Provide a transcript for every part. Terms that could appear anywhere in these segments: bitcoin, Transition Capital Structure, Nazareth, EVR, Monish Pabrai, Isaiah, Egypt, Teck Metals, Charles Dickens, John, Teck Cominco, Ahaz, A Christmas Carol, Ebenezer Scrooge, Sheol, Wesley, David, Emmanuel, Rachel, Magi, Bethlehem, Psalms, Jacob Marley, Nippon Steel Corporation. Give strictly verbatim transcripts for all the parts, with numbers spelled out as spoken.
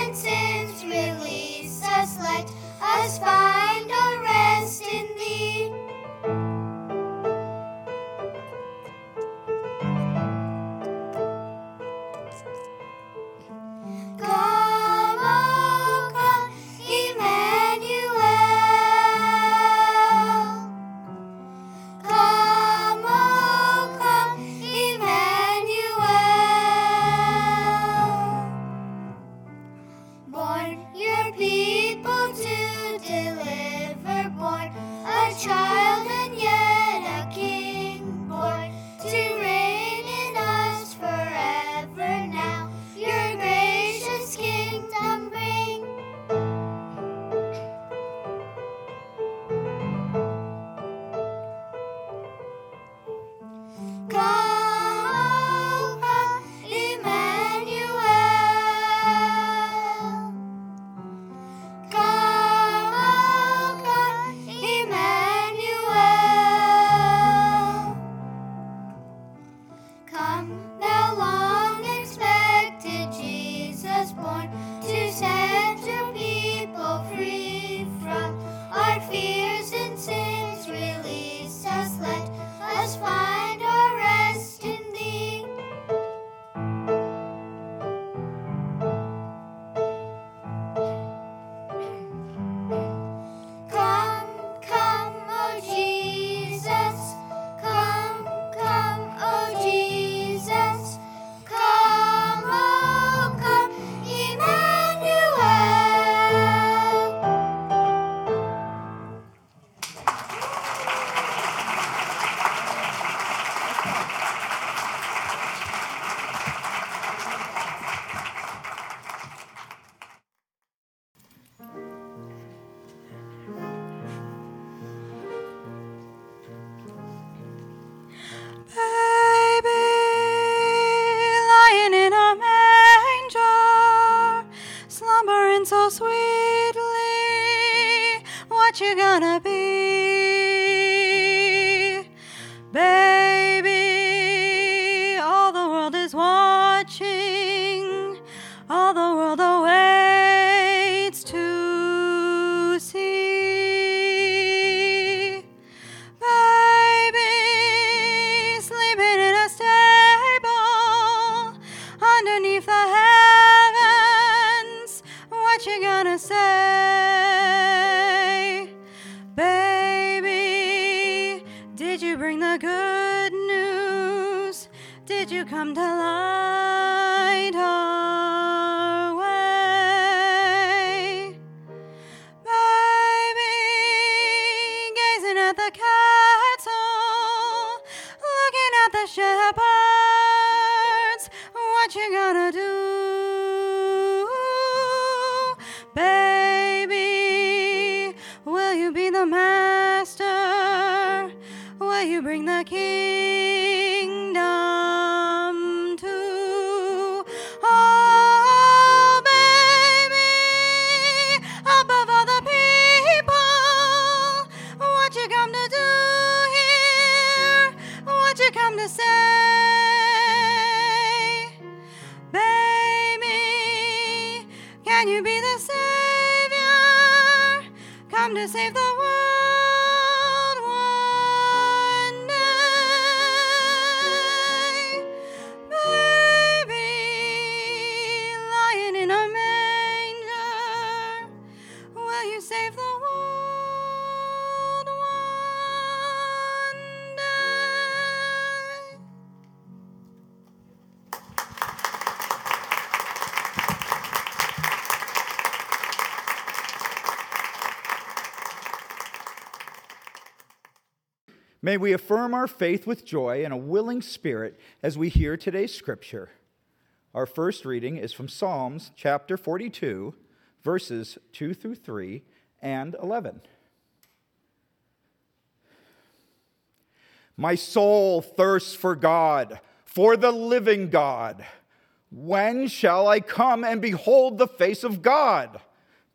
and sin's release us, let us find our rest in Thee. Come, oh come, Emmanuel. Come, oh come, Emmanuel. Born your people to deliver, born a child and yet a king, born to May we affirm our faith with joy and a willing spirit as we hear today's scripture. Our first reading is from Psalms chapter forty-two, verses two through three and eleven. My soul thirsts for God, for the living God. When shall I come and behold the face of God?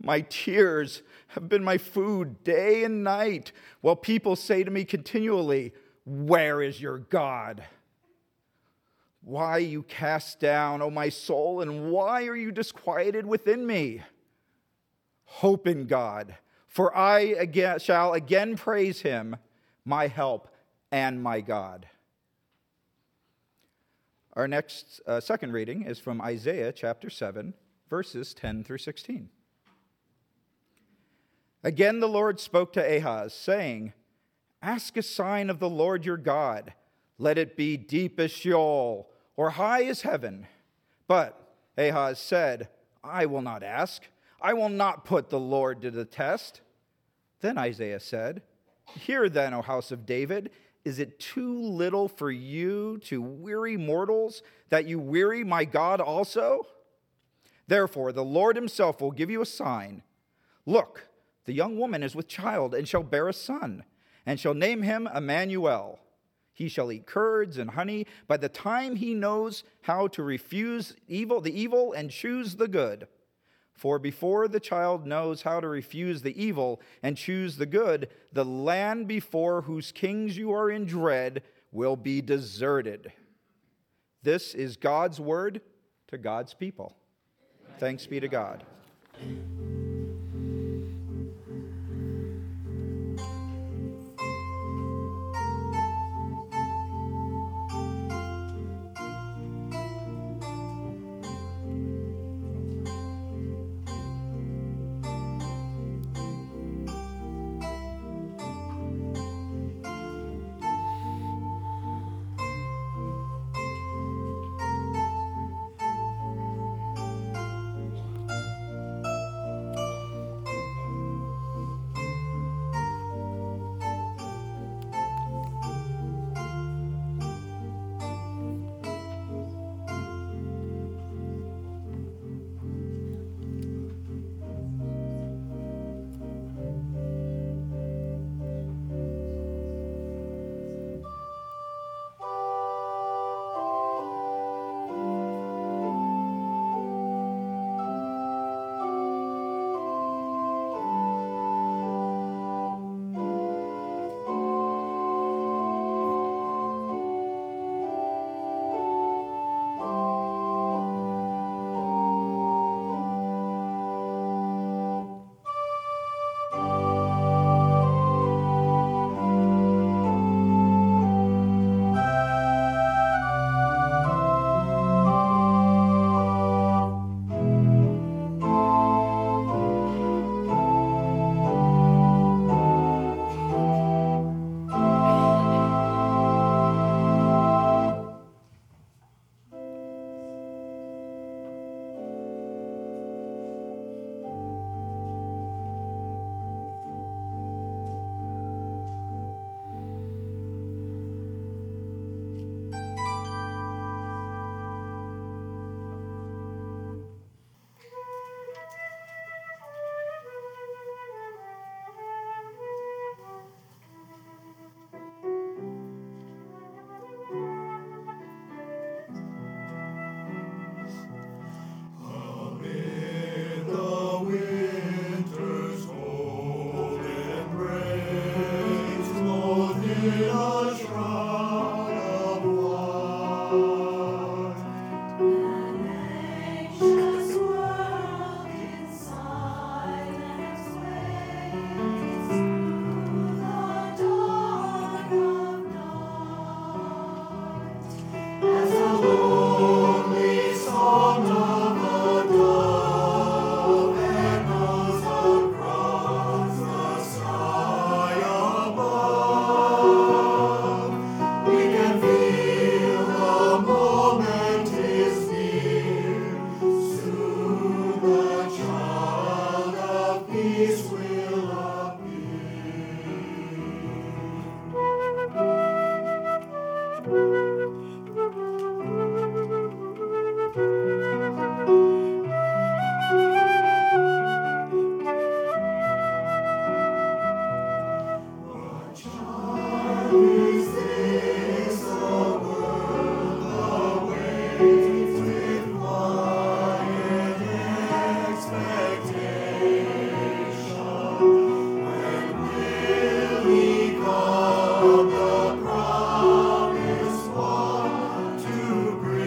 My tears have been my food day and night, while people say to me continually, "Where is your God?" Why are you cast down, O my soul, and why are you disquieted within me? Hope in God, for I again, shall again praise him, my help and my God. Our next uh, second reading is from Isaiah chapter seven, verses ten through sixteen. Again the Lord spoke to Ahaz, saying, "Ask a sign of the Lord your God. Let it be deep as Sheol, or high as heaven." But Ahaz said, "I will not ask. I will not put the Lord to the test." Then Isaiah said, "Hear then, O house of David, is it too little for you to weary mortals, that you weary my God also? Therefore the Lord himself will give you a sign. Look, the young woman is with child and shall bear a son, and shall name him Emmanuel. He shall eat curds and honey by the time he knows how to refuse evil, the evil and choose the good. For before the child knows how to refuse the evil and choose the good, the land before whose kings you are in dread will be deserted." This is God's word to God's people. Thanks be to God. Breathe.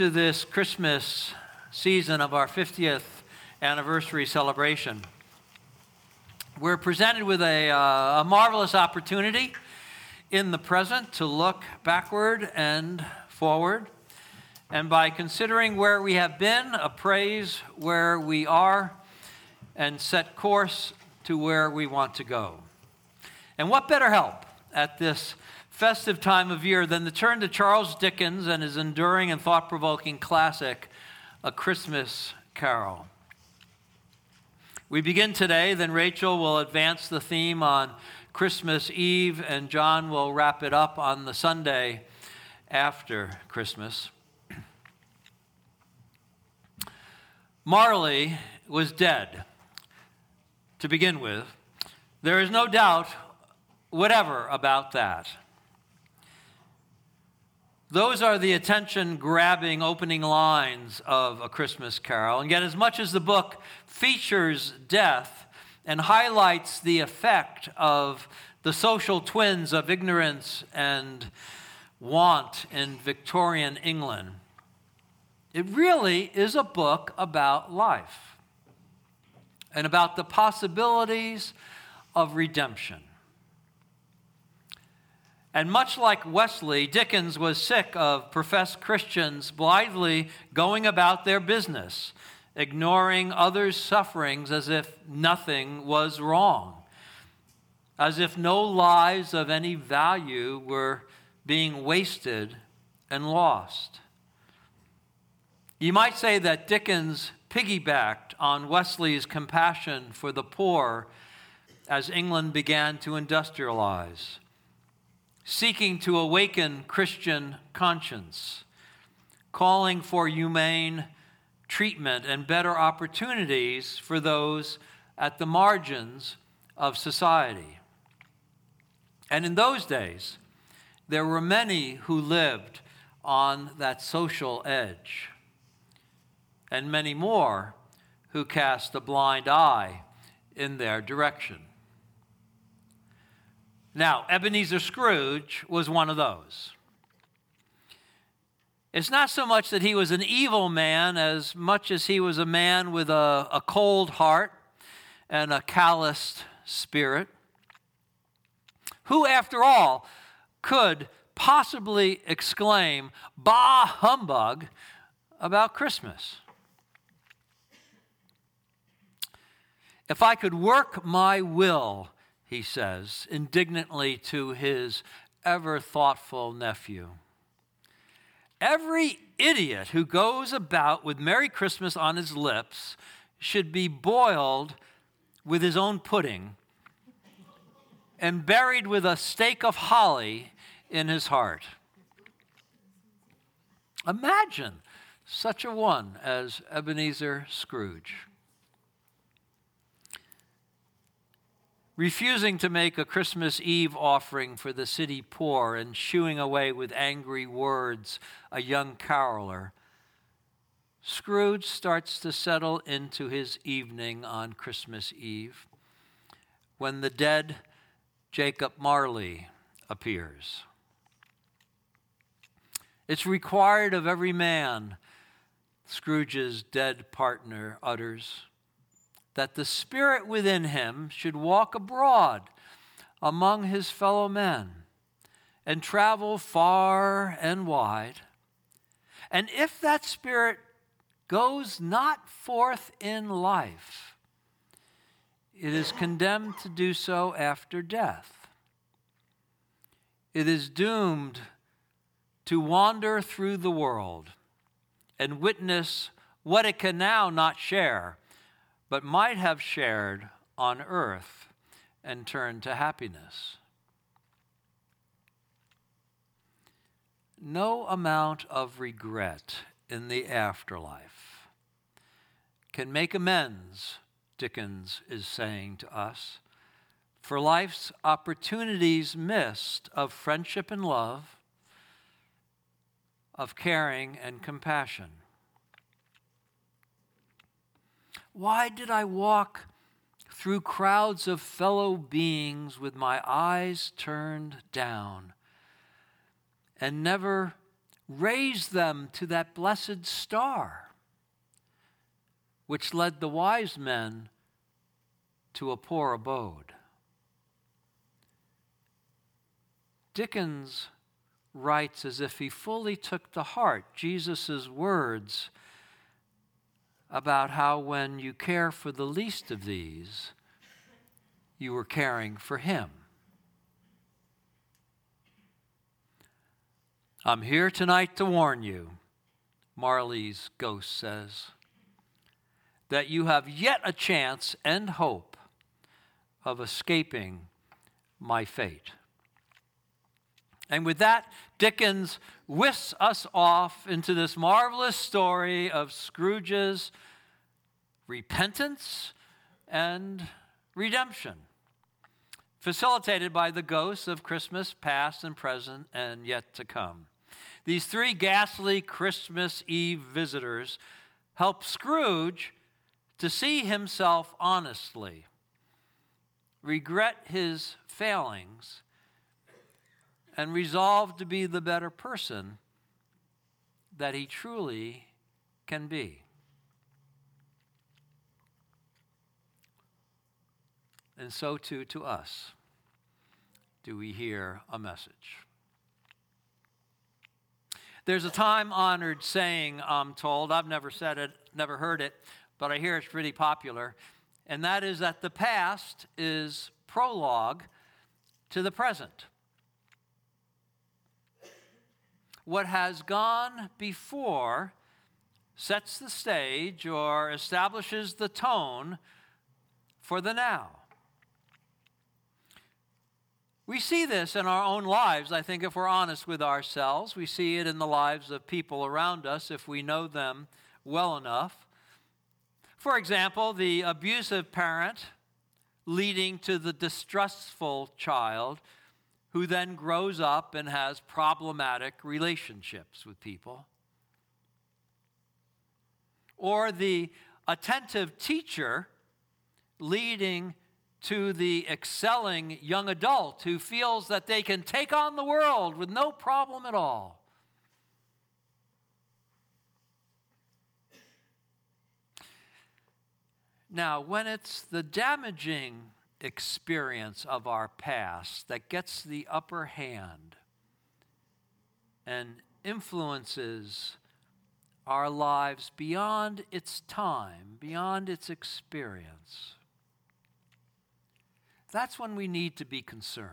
into this Christmas season of our fiftieth anniversary celebration, we're presented with a, uh, a marvelous opportunity in the present to look backward and forward, and by considering where we have been, appraise where we are, and set course to where we want to go. And what better help at this festive time of year than to turn to Charles Dickens and his enduring and thought-provoking classic, A Christmas Carol. We begin today, then Rachel will advance the theme on Christmas Eve, and John will wrap it up on the Sunday after Christmas. Marley was dead to begin with. There is no doubt whatever about that. Those are the attention-grabbing opening lines of A Christmas Carol, and yet as much as the book features death and highlights the effect of the social twins of ignorance and want in Victorian England, it really is a book about life and about the possibilities of redemption. And much like Wesley, Dickens was sick of professed Christians blithely going about their business, ignoring others' sufferings as if nothing was wrong, as if no lives of any value were being wasted and lost. You might say that Dickens piggybacked on Wesley's compassion for the poor as England began to industrialize, seeking to awaken Christian conscience, calling for humane treatment and better opportunities for those at the margins of society. And in those days, there were many who lived on that social edge, and many more who cast a blind eye in their direction. Now, Ebenezer Scrooge was one of those. It's not so much that he was an evil man as much as he was a man with a, a cold heart and a calloused spirit, who, after all, could possibly exclaim, "Bah humbug," about Christmas. "If I could work my will," he says indignantly to his ever-thoughtful nephew, "every idiot who goes about with Merry Christmas on his lips should be boiled with his own pudding and buried with a stake of holly in his heart." Imagine such a one as Ebenezer Scrooge. Refusing to make a Christmas Eve offering for the city poor and shooing away with angry words a young caroler, Scrooge starts to settle into his evening on Christmas Eve when the dead Jacob Marley appears. "It's required of every man," Scrooge's dead partner utters, "that the spirit within him should walk abroad among his fellow men and travel far and wide. And if that spirit goes not forth in life, it is condemned to do so after death. It is doomed to wander through the world and witness what it can now not share, but might have shared on earth and turned to happiness." No amount of regret in the afterlife can make amends, Dickens is saying to us, for life's opportunities missed of friendship and love, of caring and compassion. "Why did I walk through crowds of fellow beings with my eyes turned down and never raise them to that blessed star, which led the wise men to a poor abode. Dickens writes as if he fully took to heart Jesus' words about how when you care for the least of these, you were caring for him. I'm here tonight to warn you, Marley's ghost says, that you have yet a chance and hope of escaping my fate. And with that, Dickens whisks us off into this marvelous story of Scrooge's repentance and redemption, facilitated by the ghosts of Christmas past and present and yet to come. These three ghastly Christmas Eve visitors help Scrooge to see himself honestly, regret his failings, and resolve to be the better person that he truly can be. And so too to us do we hear a message. There's a time-honored saying, I'm told, I've never said it, never heard it, but I hear it's pretty popular, and that is that the past is prologue to the present. What has gone before sets the stage or establishes the tone for the now. We see this in our own lives, I think, if we're honest with ourselves. We see it in the lives of people around us if we know them well enough. For example, the abusive parent leading to the distrustful child, who then grows up and has problematic relationships with people. Or the attentive teacher leading to the excelling young adult who feels that they can take on the world with no problem at all. Now, when it's the damaging experience of our past that gets the upper hand and influences our lives beyond its time, beyond its experience, that's when we need to be concerned.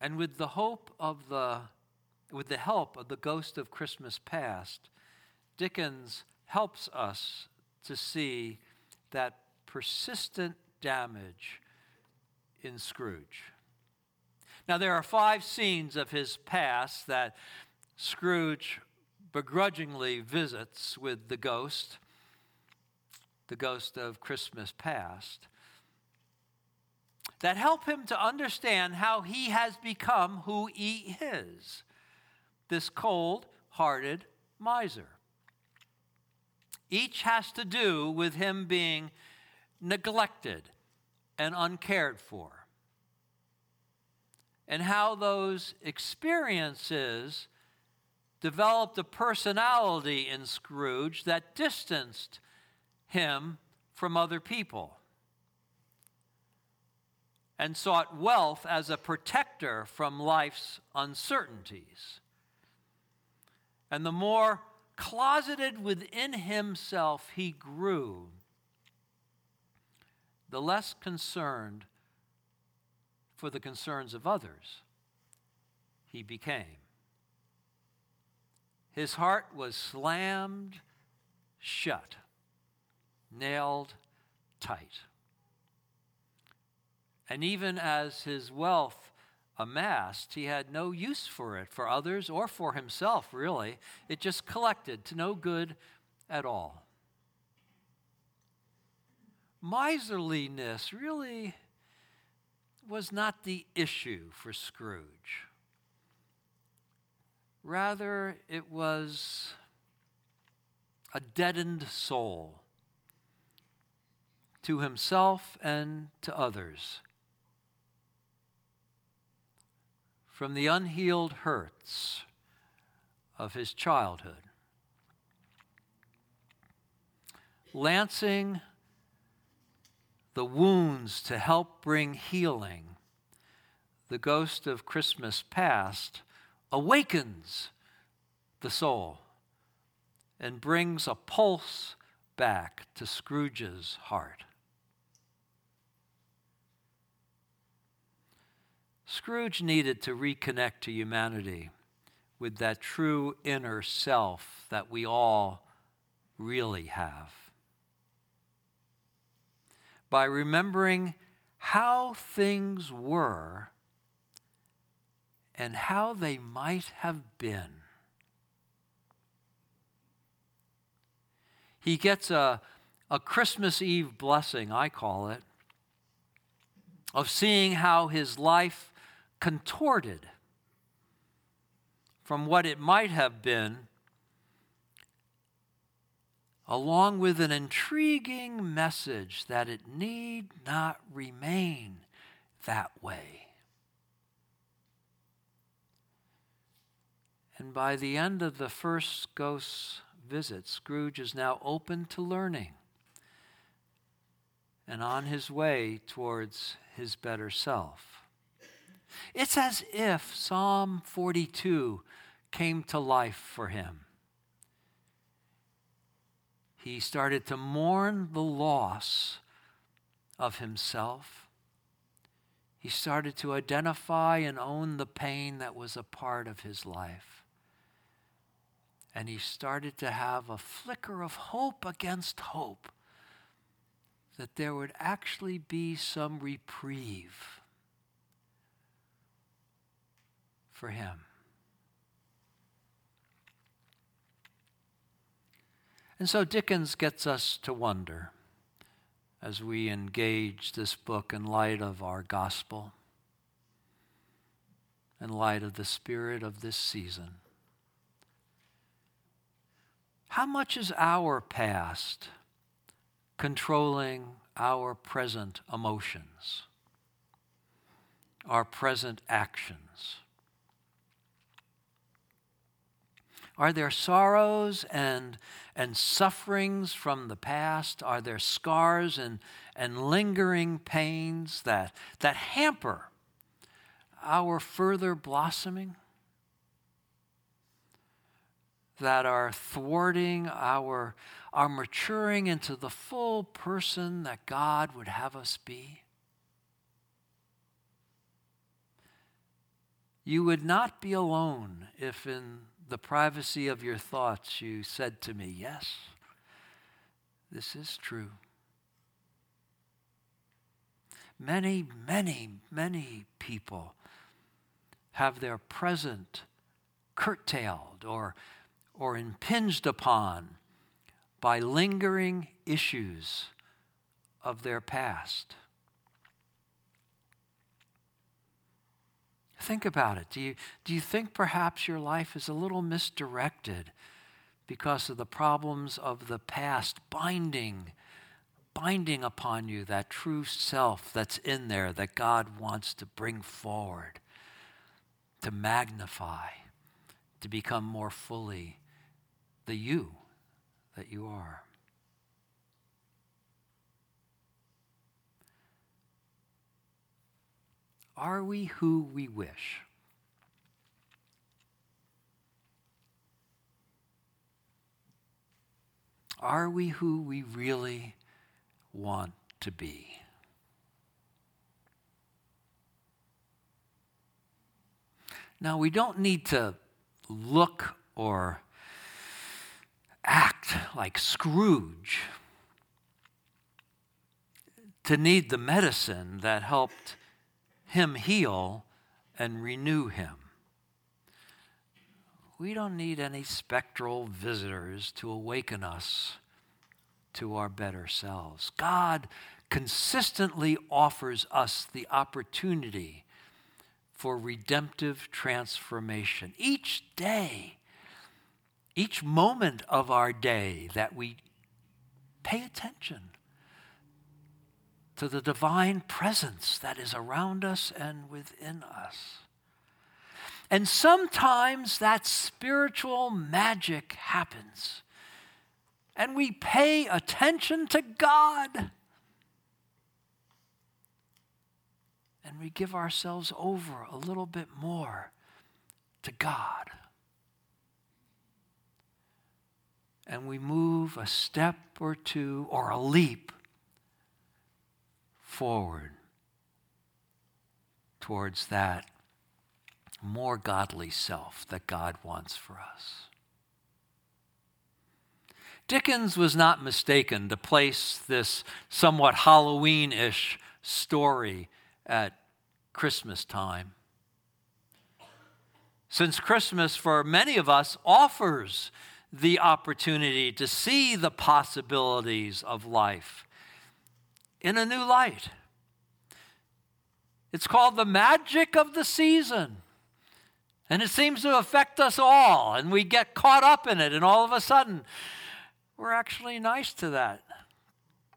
And with the hope of the, with the help of the ghost of Christmas past, Dickens helps us to see that persistent damage in Scrooge. Now, there are five scenes of his past that Scrooge begrudgingly visits with the ghost, the ghost of Christmas past, that help him to understand how he has become who he is, this cold-hearted miser. Each has to do with him being neglected and uncared for, and how those experiences developed a personality in Scrooge that distanced him from other people and sought wealth as a protector from life's uncertainties. And the more closeted within himself he grew, the less concerned for the concerns of others he became. His heart was slammed shut, nailed tight. And even as his wealth amassed, he had no use for it, for others or for himself, really. It just collected to no good at all. Miserliness really was not the issue for Scrooge. Rather, it was a deadened soul to himself and to others. from the unhealed hurts of his childhood. Lancing the wounds to help bring healing, the ghost of Christmas past awakens the soul and brings a pulse back to Scrooge's heart. Scrooge needed to reconnect to humanity with that true inner self that we all really have, by remembering how things were and how they might have been. He gets a, a Christmas Eve blessing, I call it, of seeing how his life contorted from what it might have been, along with an intriguing message that it need not remain that way. And by the end of the first ghost's visit, Scrooge is now open to learning and on his way towards his better self. It's as if Psalm forty-two came to life for him. He started to mourn the loss of himself. He started to identify and own the pain that was a part of his life. And he started to have a flicker of hope against hope that there would actually be some reprieve for him. And so Dickens gets us to wonder as we engage this book in light of our gospel, in light of the spirit of this season. How much is our past controlling our present emotions, our present actions? Are there sorrows and, and sufferings from the past? Are there scars and, and lingering pains that, that hamper our further blossoming, that are thwarting our, our maturing into the full person that God would have us be? You would not be alone if in the privacy of your thoughts you said to me, yes, this is true. Many, many, many people have their present curtailed or, or impinged upon by lingering issues of their past. Think about it. Do you, do you think perhaps your life is a little misdirected because of the problems of the past binding, binding upon you that true self that's in there that God wants to bring forward, to magnify, to become more fully the you that you are? Are we who we wish? Are we who we really want to be? Now, we don't need to look or act like Scrooge to need the medicine that helped him heal and renew him. We don't need any spectral visitors to awaken us to our better selves. God consistently offers us the opportunity for redemptive transformation. Each day, each moment of our day that we pay attention to the divine presence that is around us and within us. And sometimes that spiritual magic happens. And we pay attention to God. And we give ourselves over a little bit more to God. And we move a step or two or a leap forward towards that more godly self that God wants for us. Dickens was not mistaken to place this somewhat Halloween-ish story at Christmas time, since Christmas for many of us offers the opportunity to see the possibilities of life in a new light. It's called the magic of the season, and it seems to affect us all, and we get caught up in it, and all of a sudden, we're actually nice to that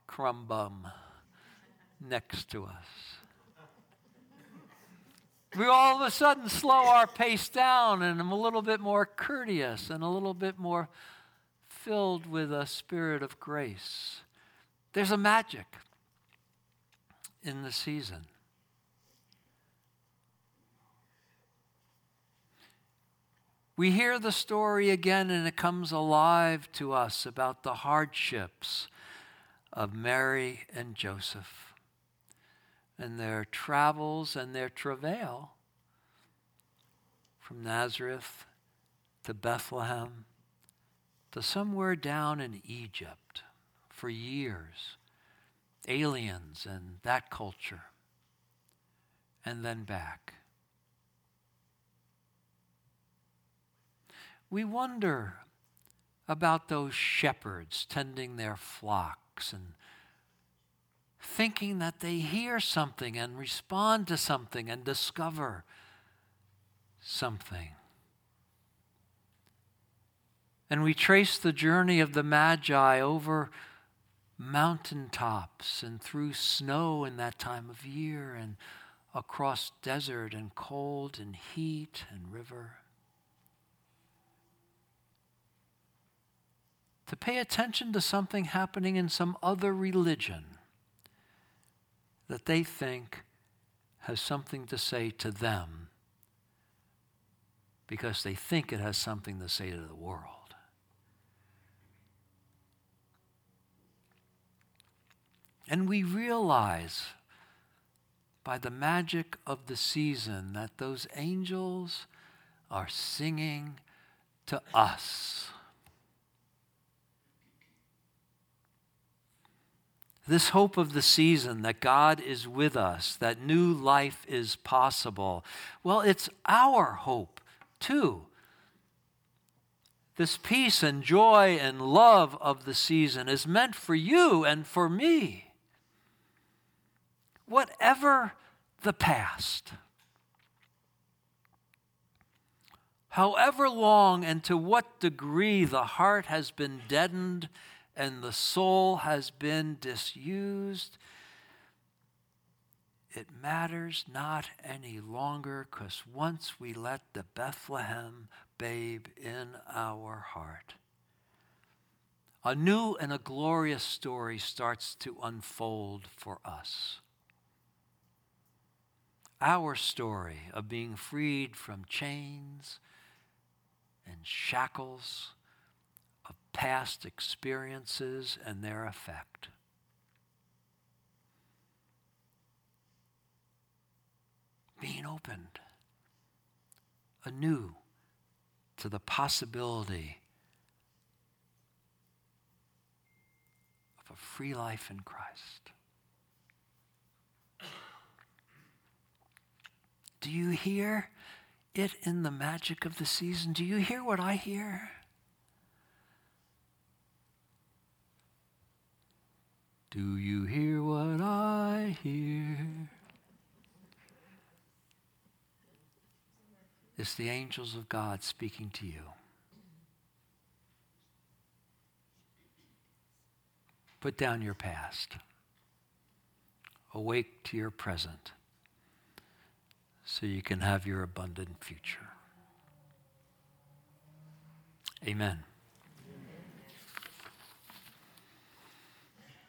crumb bum next to us. We all of a sudden slow our pace down, and I'm a little bit more courteous and a little bit more filled with a spirit of grace. There's a magic in the season. We hear the story again, and it comes alive to us about the hardships of Mary and Joseph, and their travels and their travail from Nazareth to Bethlehem to somewhere down in Egypt for years, aliens and that culture, and then back. We wonder about those shepherds tending their flocks and thinking that they hear something and respond to something and discover something. And we trace the journey of the Magi over mountaintops and through snow in that time of year and across desert and cold and heat and river. To pay attention to something happening in some other religion that they think has something to say to them because they think it has something to say to the world. And we realize by the magic of the season that those angels are singing to us. This hope of the season that God is with us, that new life is possible, well, it's our hope too. This peace and joy and love of the season is meant for you and for me. Whatever the past, however long and to what degree the heart has been deadened and the soul has been disused, it matters not any longer, because once we let the Bethlehem babe in our heart, a new and a glorious story starts to unfold for us. Our story of being freed from chains and shackles of past experiences and their effect. Being opened anew to the possibility of a free life in Christ. Do you hear it in the magic of the season? Do you hear what I hear? Do you hear what I hear? It's the angels of God speaking to you. Put down your past. Awake to your present so you can have your abundant future. Amen.